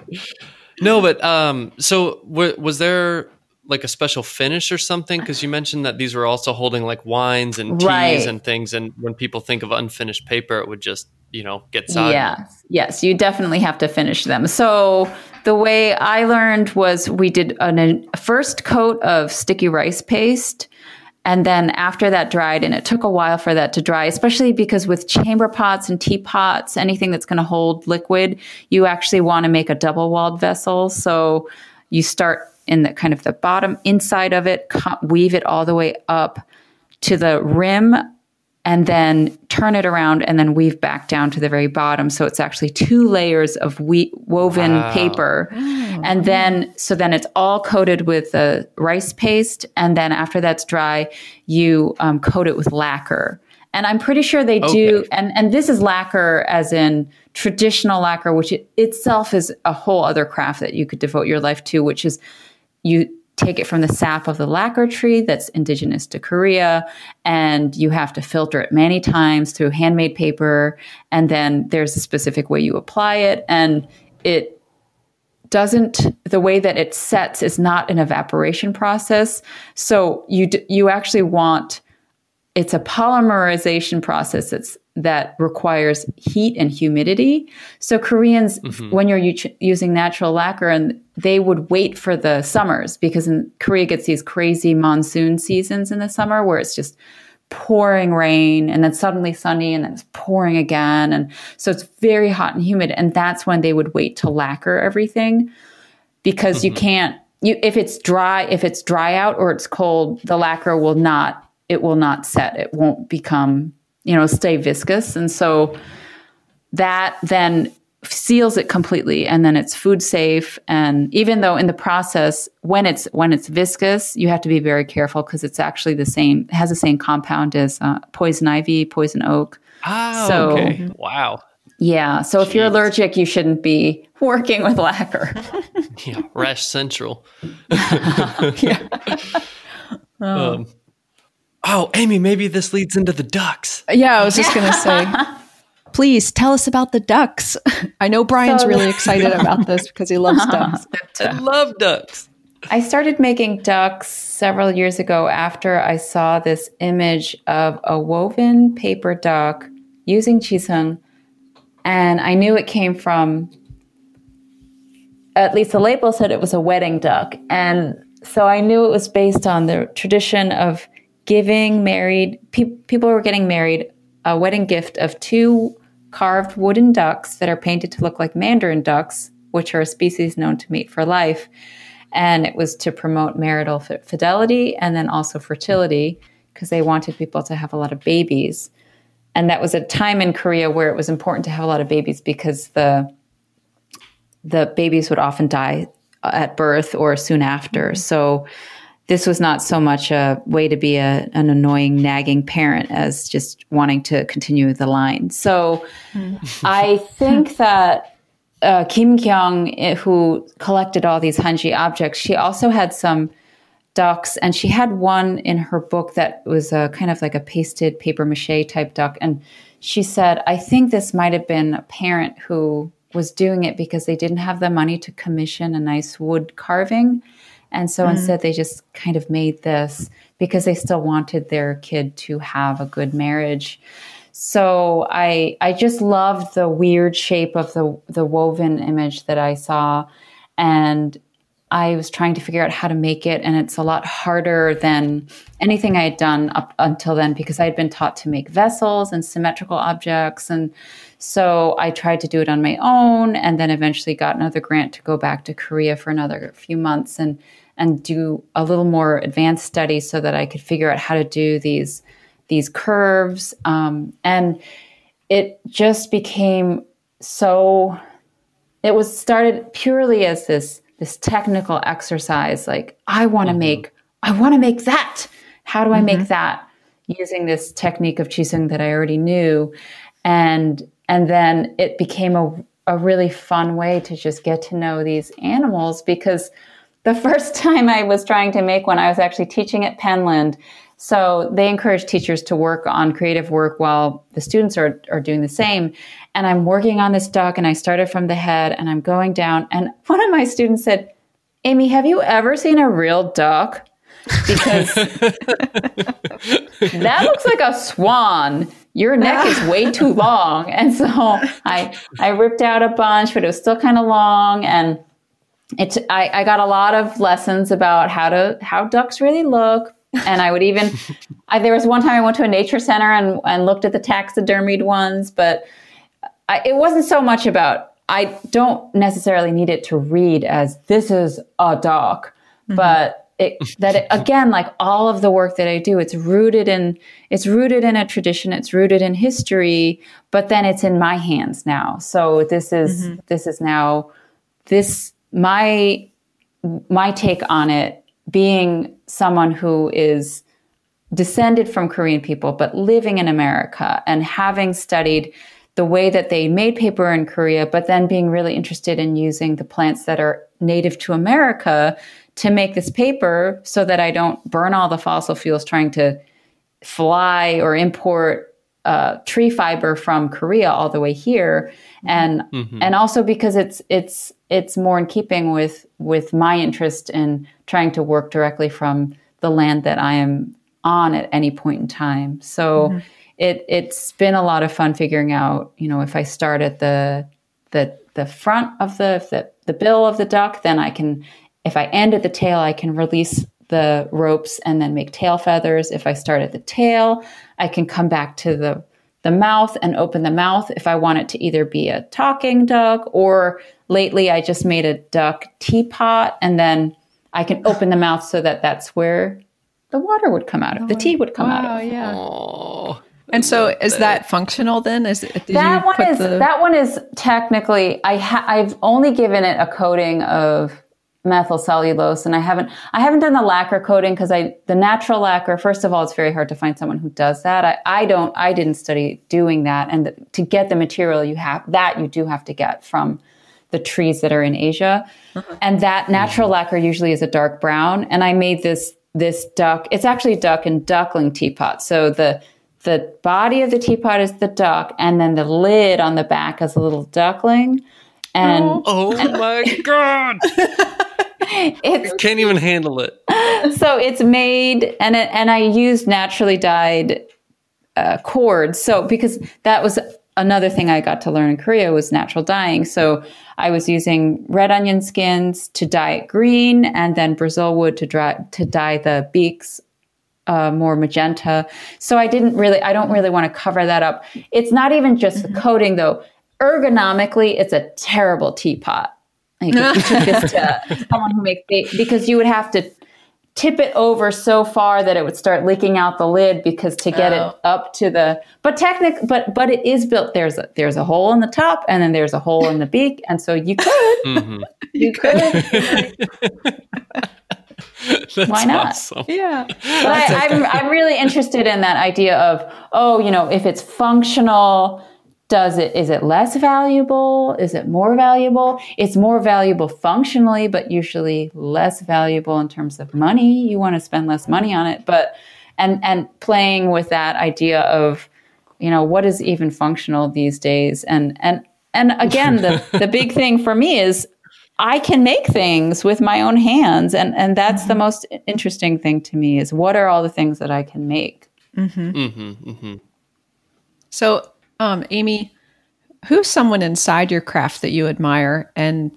no, but so was there like a special finish or something? Because you mentioned that these were also holding like wines and teas and things, and when people think of unfinished paper, it would just get soggy. Yes, you definitely have to finish them. So the way I learned was we did a first coat of sticky rice paste, and then after that dried, and it took a while for that to dry, especially because with chamber pots and teapots, anything that's going to hold liquid, you actually want to make a double-walled vessel. So you start in the kind of the bottom inside of it, weave it all the way up to the rim, and then turn it around and then weave back down to the very bottom. So it's actually two layers of woven paper. Wow. And then, so then it's all coated with rice paste. And then after that's dry, you coat it with lacquer. And I'm pretty sure they do. And this is lacquer as in traditional lacquer, which itself is a whole other craft that you could devote your life to, which is you take it from the sap of the lacquer tree that's indigenous to Korea, and you have to filter it many times through handmade paper, and then there's a specific way you apply it, and it doesn't, the way that it sets is not an evaporation process, so you actually want, it's a polymerization process that requires heat and humidity. So Koreans, when you're using natural lacquer, and they would wait for the summers, because in Korea gets these crazy monsoon seasons in the summer where it's just pouring rain and then suddenly sunny and then it's pouring again. And so it's very hot and humid. And that's when they would wait to lacquer everything, because you can't, if it's dry out or it's cold, the lacquer will not set. It won't become, stay viscous. And so that then seals it completely, and then it's food safe. And even though in the process, when it's viscous, you have to be very careful, because it's actually has the same compound as poison ivy, poison oak. Oh, so, okay. Wow. Yeah. So if you're allergic, you shouldn't be working with lacquer. Yeah. Rash central. Yeah. Oh, Amy, maybe this leads into the ducks. Yeah, I was just going to say, please tell us about the ducks. I know Brian's really excited about this because he loves ducks. I love ducks. I started making ducks several years ago after I saw this image of a woven paper duck using jiseung. And I knew it came from, at least the label said it was a wedding duck. And so I knew it was based on the tradition of giving married people who are getting married a wedding gift of two carved wooden ducks that are painted to look like mandarin ducks, which are a species known to mate for life. And it was to promote marital fidelity and then also fertility, because they wanted people to have a lot of babies. And that was a time in Korea where it was important to have a lot of babies, because the babies would often die at birth or soon after. So this was not so much a way to be an annoying, nagging parent as just wanting to continue the line. So I think that Kim Kyung, who collected all these Hanji objects, she also had some ducks, and she had one in her book that was a kind of like a pasted papier-mâché type duck. And she said, I think this might have been a parent who was doing it because they didn't have the money to commission a nice wood carving. And so instead they just kind of made this because they still wanted their kid to have a good marriage. So I just loved the weird shape of the woven image that I saw. And I was trying to figure out how to make it. And it's a lot harder than anything I had done up until then, because I had been taught to make vessels and symmetrical objects. And so I tried to do it on my own, and then eventually got another grant to go back to Korea for another few months and do a little more advanced study so that I could figure out how to do these curves. And it just became so, it was started purely as this technical exercise, like I want to make that. How do I make that using this technique of jiseung that I already knew? And then it became a really fun way to just get to know these animals, because the first time I was trying to make one, I was actually teaching at Penland. So they encourage teachers to work on creative work while the students are doing the same. And I'm working on this duck, and I started from the head, and I'm going down. And one of my students said, "Amy, have you ever seen a real duck? Because that looks like a swan. Your neck is way too long." And so I ripped out a bunch, but it was still kind of long. And I got a lot of lessons about how ducks really look. And I would even, there was one time I went to a nature center and looked at the taxidermied ones, but it wasn't so much about, I don't necessarily need it to read as this is a duck, but it, again, like all of the work that I do, it's rooted in a tradition, it's rooted in history, but then it's in my hands now. So this is now my take on it, being someone who is descended from Korean people, but living in America and having studied the way that they made paper in Korea, but then being really interested in using the plants that are native to America to make this paper so that I don't burn all the fossil fuels trying to fly or import tree fiber from Korea all the way here. And also because it's more in keeping with my interest in trying to work directly from the land that I am on at any point in time. So it's been a lot of fun figuring out, if I start at the front of the bill of the duck, then I can, if I end at the tail, I can release the ropes and then make tail feathers. If I start at the tail, I can come back to the mouth and open the mouth if I want it to either be a talking duck, or lately I just made a duck teapot, and then I can open the mouth so that that's where the water would come out of, the tea would come out of. Yeah. Aww. And so is that functional then? That one is technically, I've only given it a coating of methyl cellulose, and I haven't done the lacquer coating, because the natural lacquer, first of all, it's very hard to find someone who does that. I didn't study doing that, and to get the material you do have to get from the trees that are in Asia, and that natural lacquer usually is a dark brown. And I made this duck. It's actually duck and duckling teapot. So the body of the teapot is the duck, and then the lid on the back is a little duckling. And my God. I can't even handle it. So it's made, and I used naturally dyed cords. So because that was another thing I got to learn in Korea, was natural dyeing. So I was using red onion skins to dye it green, and then Brazil wood to dye the beaks more magenta. So I don't really want to cover that up. It's not even just the coating, though. Ergonomically, it's a terrible teapot. Like, if you took this to someone who makes it, because you would have to tip it over so far that it would start leaking out the lid, because to get it up to the, but it is built. There's a hole in the top, and then there's a hole in the beak. And so you could, why not? Awesome. Yeah. But I'm really interested in that idea of, if it's functional, is it less valuable? Is it more valuable? It's more valuable functionally, but usually less valuable in terms of money. You want to spend less money on it, but, and playing with that idea of, what is even functional these days? And again, the big thing for me is I can make things with my own hands. And that's the most interesting thing to me is what are all the things that I can make? Mm-hmm. Mm-hmm, mm-hmm. So, Amy, who's someone inside your craft that you admire and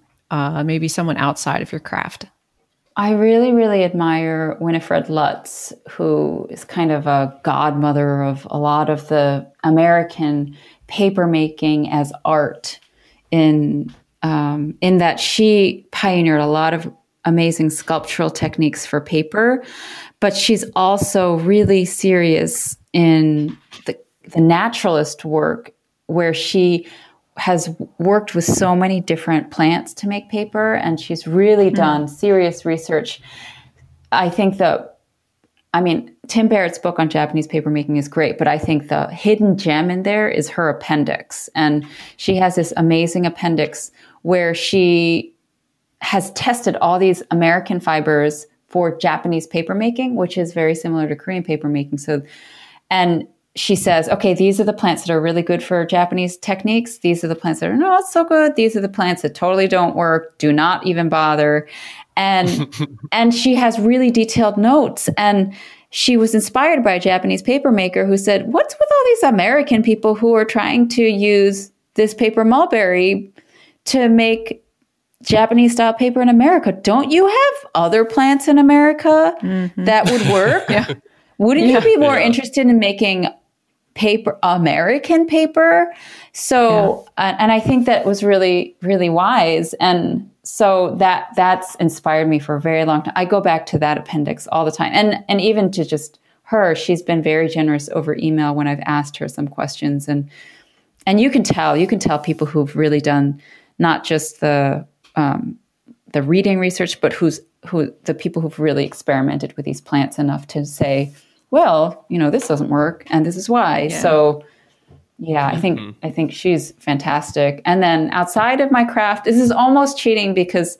maybe someone outside of your craft? I really, really admire Winifred Lutz, who is kind of a godmother of a lot of the American papermaking as art in that she pioneered a lot of amazing sculptural techniques for paper, but she's also really serious in the naturalist work where she has worked with so many different plants to make paper, and she's really done serious research. I think Tim Barrett's book on Japanese papermaking is great, but I think the hidden gem in there is her appendix. And she has this amazing appendix where she has tested all these American fibers for Japanese papermaking, which is very similar to Korean papermaking. She says, okay, these are the plants that are really good for Japanese techniques. These are the plants that are not so good. These are the plants that totally don't work. Do not even bother. And she has really detailed notes. And she was inspired by a Japanese papermaker who said, what's with all these American people who are trying to use this paper mulberry to make Japanese style paper in America? Don't you have other plants in America that would work? Yeah. Wouldn't you be more interested in making paper, American paper? So, and I think that was really, really wise. And so that's inspired me for a very long time. I go back to that appendix all the time. And even to just her, she's been very generous over email when I've asked her some questions. And you can tell people who've really done not just the reading research, but who the people who've really experimented with these plants enough to say, well, this doesn't work and this is why. Yeah. So I think she's fantastic. And then outside of my craft, this is almost cheating because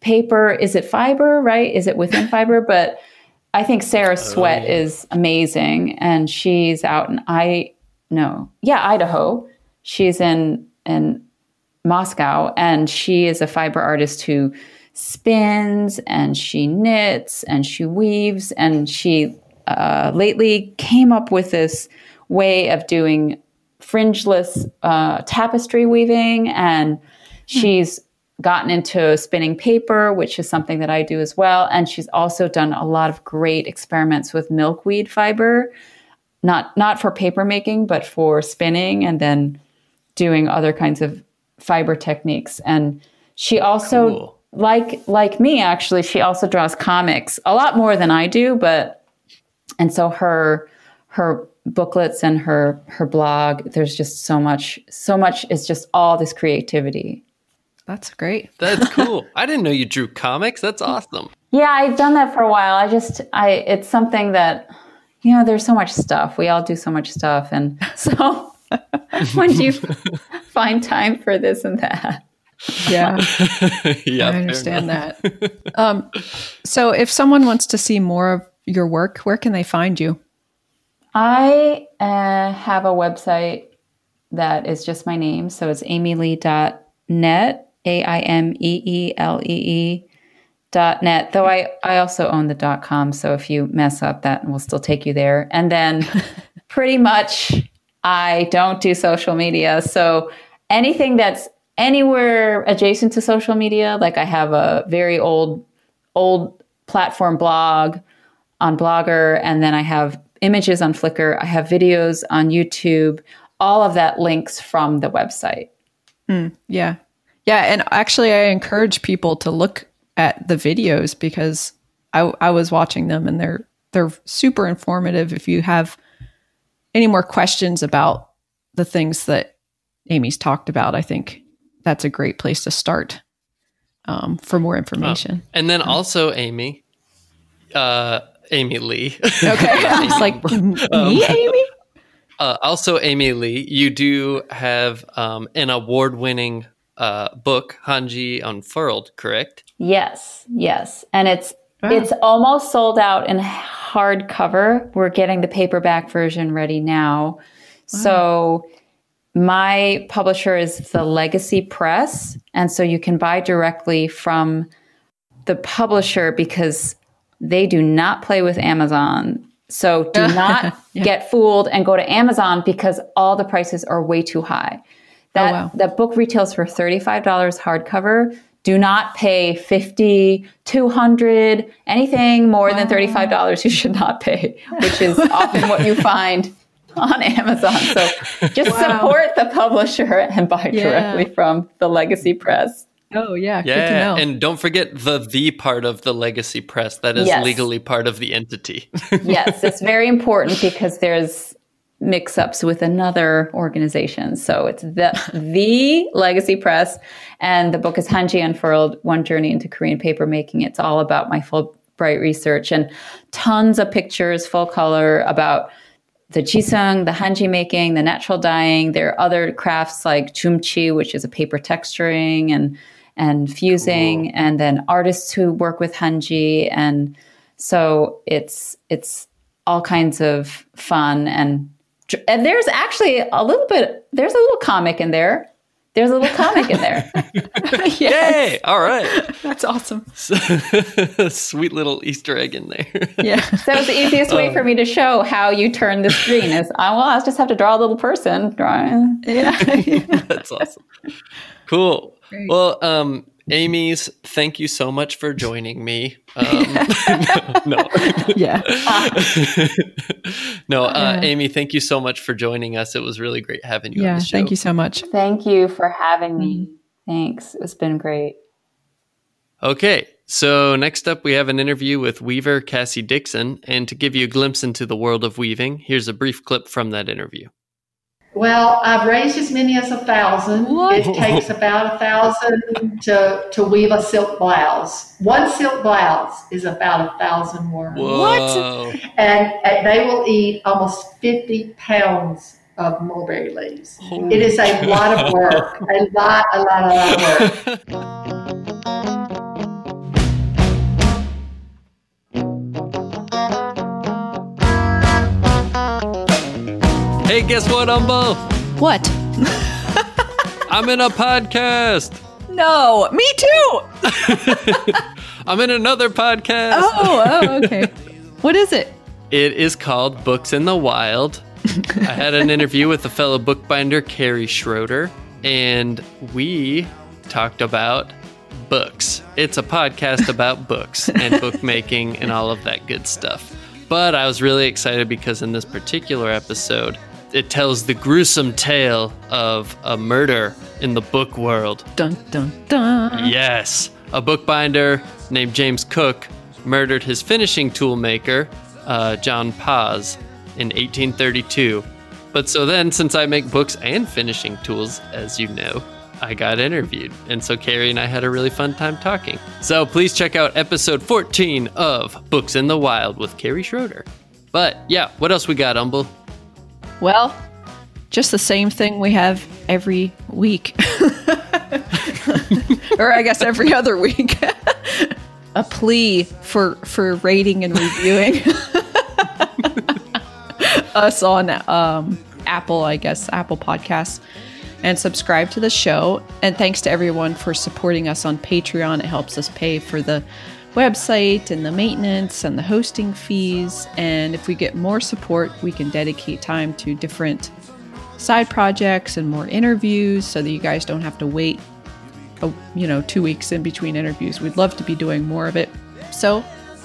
paper, is it fiber, right? Is it within fiber? But I think Sarah Swett is amazing, and she's out in Idaho. She's in Moscow, and she is a fiber artist who spins and she knits and she weaves, and she lately came up with this way of doing fringeless tapestry weaving, and she's gotten into spinning paper, which is something that I do as well. And she's also done a lot of great experiments with milkweed fiber, not for paper making but for spinning, and then doing other kinds of fiber techniques. And she also like me, actually, she also draws comics a lot more than I do, and so her booklets and her blog, there's just so much, it's just all this creativity. That's great. That's cool. I didn't know you drew comics. That's awesome. Yeah, I've done that for a while. It's something that, there's so much stuff. We all do so much stuff. And so when do you find time for this and that? Yeah. Yeah, I understand that. So if someone wants to see more of your work, where can they find you? I have a website that is just my name. So it's amylee.net, AIMEELEE.net. Though I also own the .com. So if you mess up, that will still take you there. And then pretty much I don't do social media. So anything that's anywhere adjacent to social media, like I have a very old platform blog on Blogger, and then I have images on Flickr, I have videos on YouTube, all of that links from the website. Yeah. Yeah, and actually I encourage people to look at the videos because I was watching them, and they're super informative. If you have any more questions about the things that Amy's talked about, I think that's a great place to start for more information. Oh. And then also Amy Lee. Okay. He's like, me, Amy? Also Amy Lee, you do have an award-winning book, Hanji Unfurled, correct? Yes. And it's almost sold out in hardcover. We're getting the paperback version ready now. Wow. So My publisher is the Legacy Press, and so you can buy directly from the publisher because they do not play with Amazon. So do not get fooled and go to Amazon because all the prices are way too high. That book retails for $35 hardcover. Do not pay $50, $200, anything more than $35 you should not pay, which is often what you find on Amazon. So just support the publisher and buy directly from the Legacy Press. Oh, yeah. Good to know. And don't forget the part of the Legacy Press that is legally part of the entity. Yes, it's very important because there's mix-ups with another organization. So it's the Legacy Press, and the book is Hanji Unfurled, One Journey into Korean Papermaking. It's all about my Fulbright research and tons of pictures, full color, about the jiseung, the hanji making, the natural dyeing. There are other crafts like chumchi, which is a paper texturing and fusing, and then artists who work with hanji. And so it's all kinds of fun. And there's actually there's a little comic in there. There's a little comic in there. Yes. Yay! All right. That's awesome. Sweet little Easter egg in there. Yeah. So that was the easiest way for me to show how you turn the screen is, I just have to draw a little person. Yeah. That's awesome. Cool. Great. Well, Amy's, thank you so much for joining me. Amy, thank you so much for joining us. It was really great having you on the show. Thank you so much. Thank you for having me. Thanks. It's been great. Okay. So next up, we have an interview with weaver Cassie Dixon. And to give you a glimpse into the world of weaving, here's a brief clip from that interview. Well, I've raised as many as 1,000. It takes about 1,000 to weave a silk blouse. One silk blouse is about 1,000 worms. Whoa. What? And they will eat almost 50 pounds of mulberry leaves. Oh, it is a lot of work. A lot of work. Hey, guess what, Umbo? What? I'm in a podcast. No, me too. I'm in another podcast. Oh, okay. What is it? It is called Books in the Wild. I had an interview with a fellow bookbinder, Carrie Schroeder, and we talked about books. It's a podcast about books and bookmaking and all of that good stuff. But I was really excited because in this particular episode, it tells the gruesome tale of a murder in the book world. Dun, dun, dun. Yes. A bookbinder named James Cook murdered his finishing tool maker, John Paz, in 1832. But so then, since I make books and finishing tools, as you know, I got interviewed. And so Carrie and I had a really fun time talking. So please check out episode 14 of Books in the Wild with Carrie Schroeder. But yeah, what else we got, Umble? Well, just the same thing we have every week. Or I guess every other week. A plea for rating and reviewing us on Apple, I guess, Apple Podcasts, and subscribe to the show. And thanks to everyone for supporting us on Patreon. It helps us pay for the website and the maintenance and the hosting fees, and if we get more support, we can dedicate time to different side projects and more interviews so that you guys don't have to wait 2 weeks in between interviews. We'd love to be doing more of it, so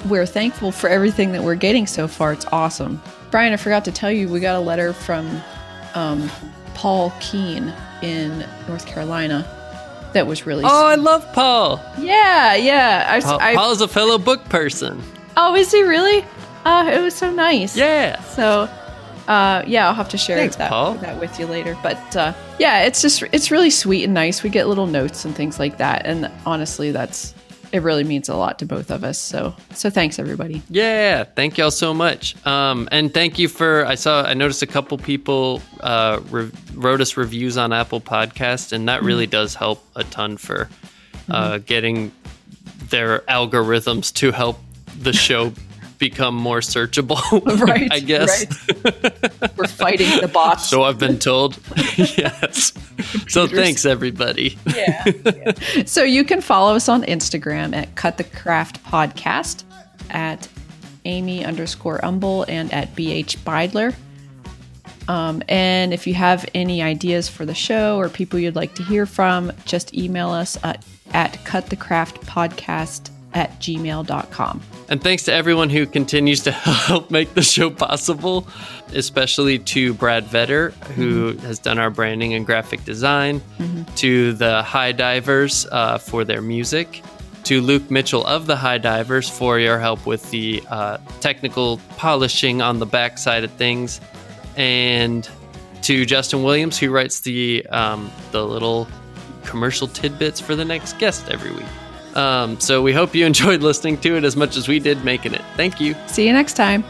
we're thankful for everything that we're getting so far. It's awesome. Brian, I forgot to tell you, we got a letter from Paul Keene in North Carolina. That was really sweet. I love Paul. Yeah. Paul's a fellow book person. Oh, is he really? It was so nice. Yeah. So, I'll have to share that with you later. But it's just, it's really sweet and nice. We get little notes and things like that. And honestly, it really means a lot to both of us. So thanks, everybody. Yeah, thank y'all so much. And thank you for, I noticed a couple people wrote us reviews on Apple Podcasts, and that really does help a ton for getting their algorithms to help the show become more searchable, right, I guess. Right. We're fighting the bots. So I've been told. Yes. Computers. So thanks, everybody. Yeah. So you can follow us on Instagram at Cut the Craft Podcast, at Amy_Umble, and at BH Beidler. And if you have any ideas for the show or people you'd like to hear from, just email us at cutthecraftpodcast@gmail.com. And thanks to everyone who continues to help make the show possible, especially to Brad Vetter, who has done our branding and graphic design, to the High Divers for their music, to Luke Mitchell of the High Divers for your help with the technical polishing on the backside of things, and to Justin Williams, who writes the little commercial tidbits for the next guest every week. So we hope you enjoyed listening to it as much as we did making it. Thank you. See you next time.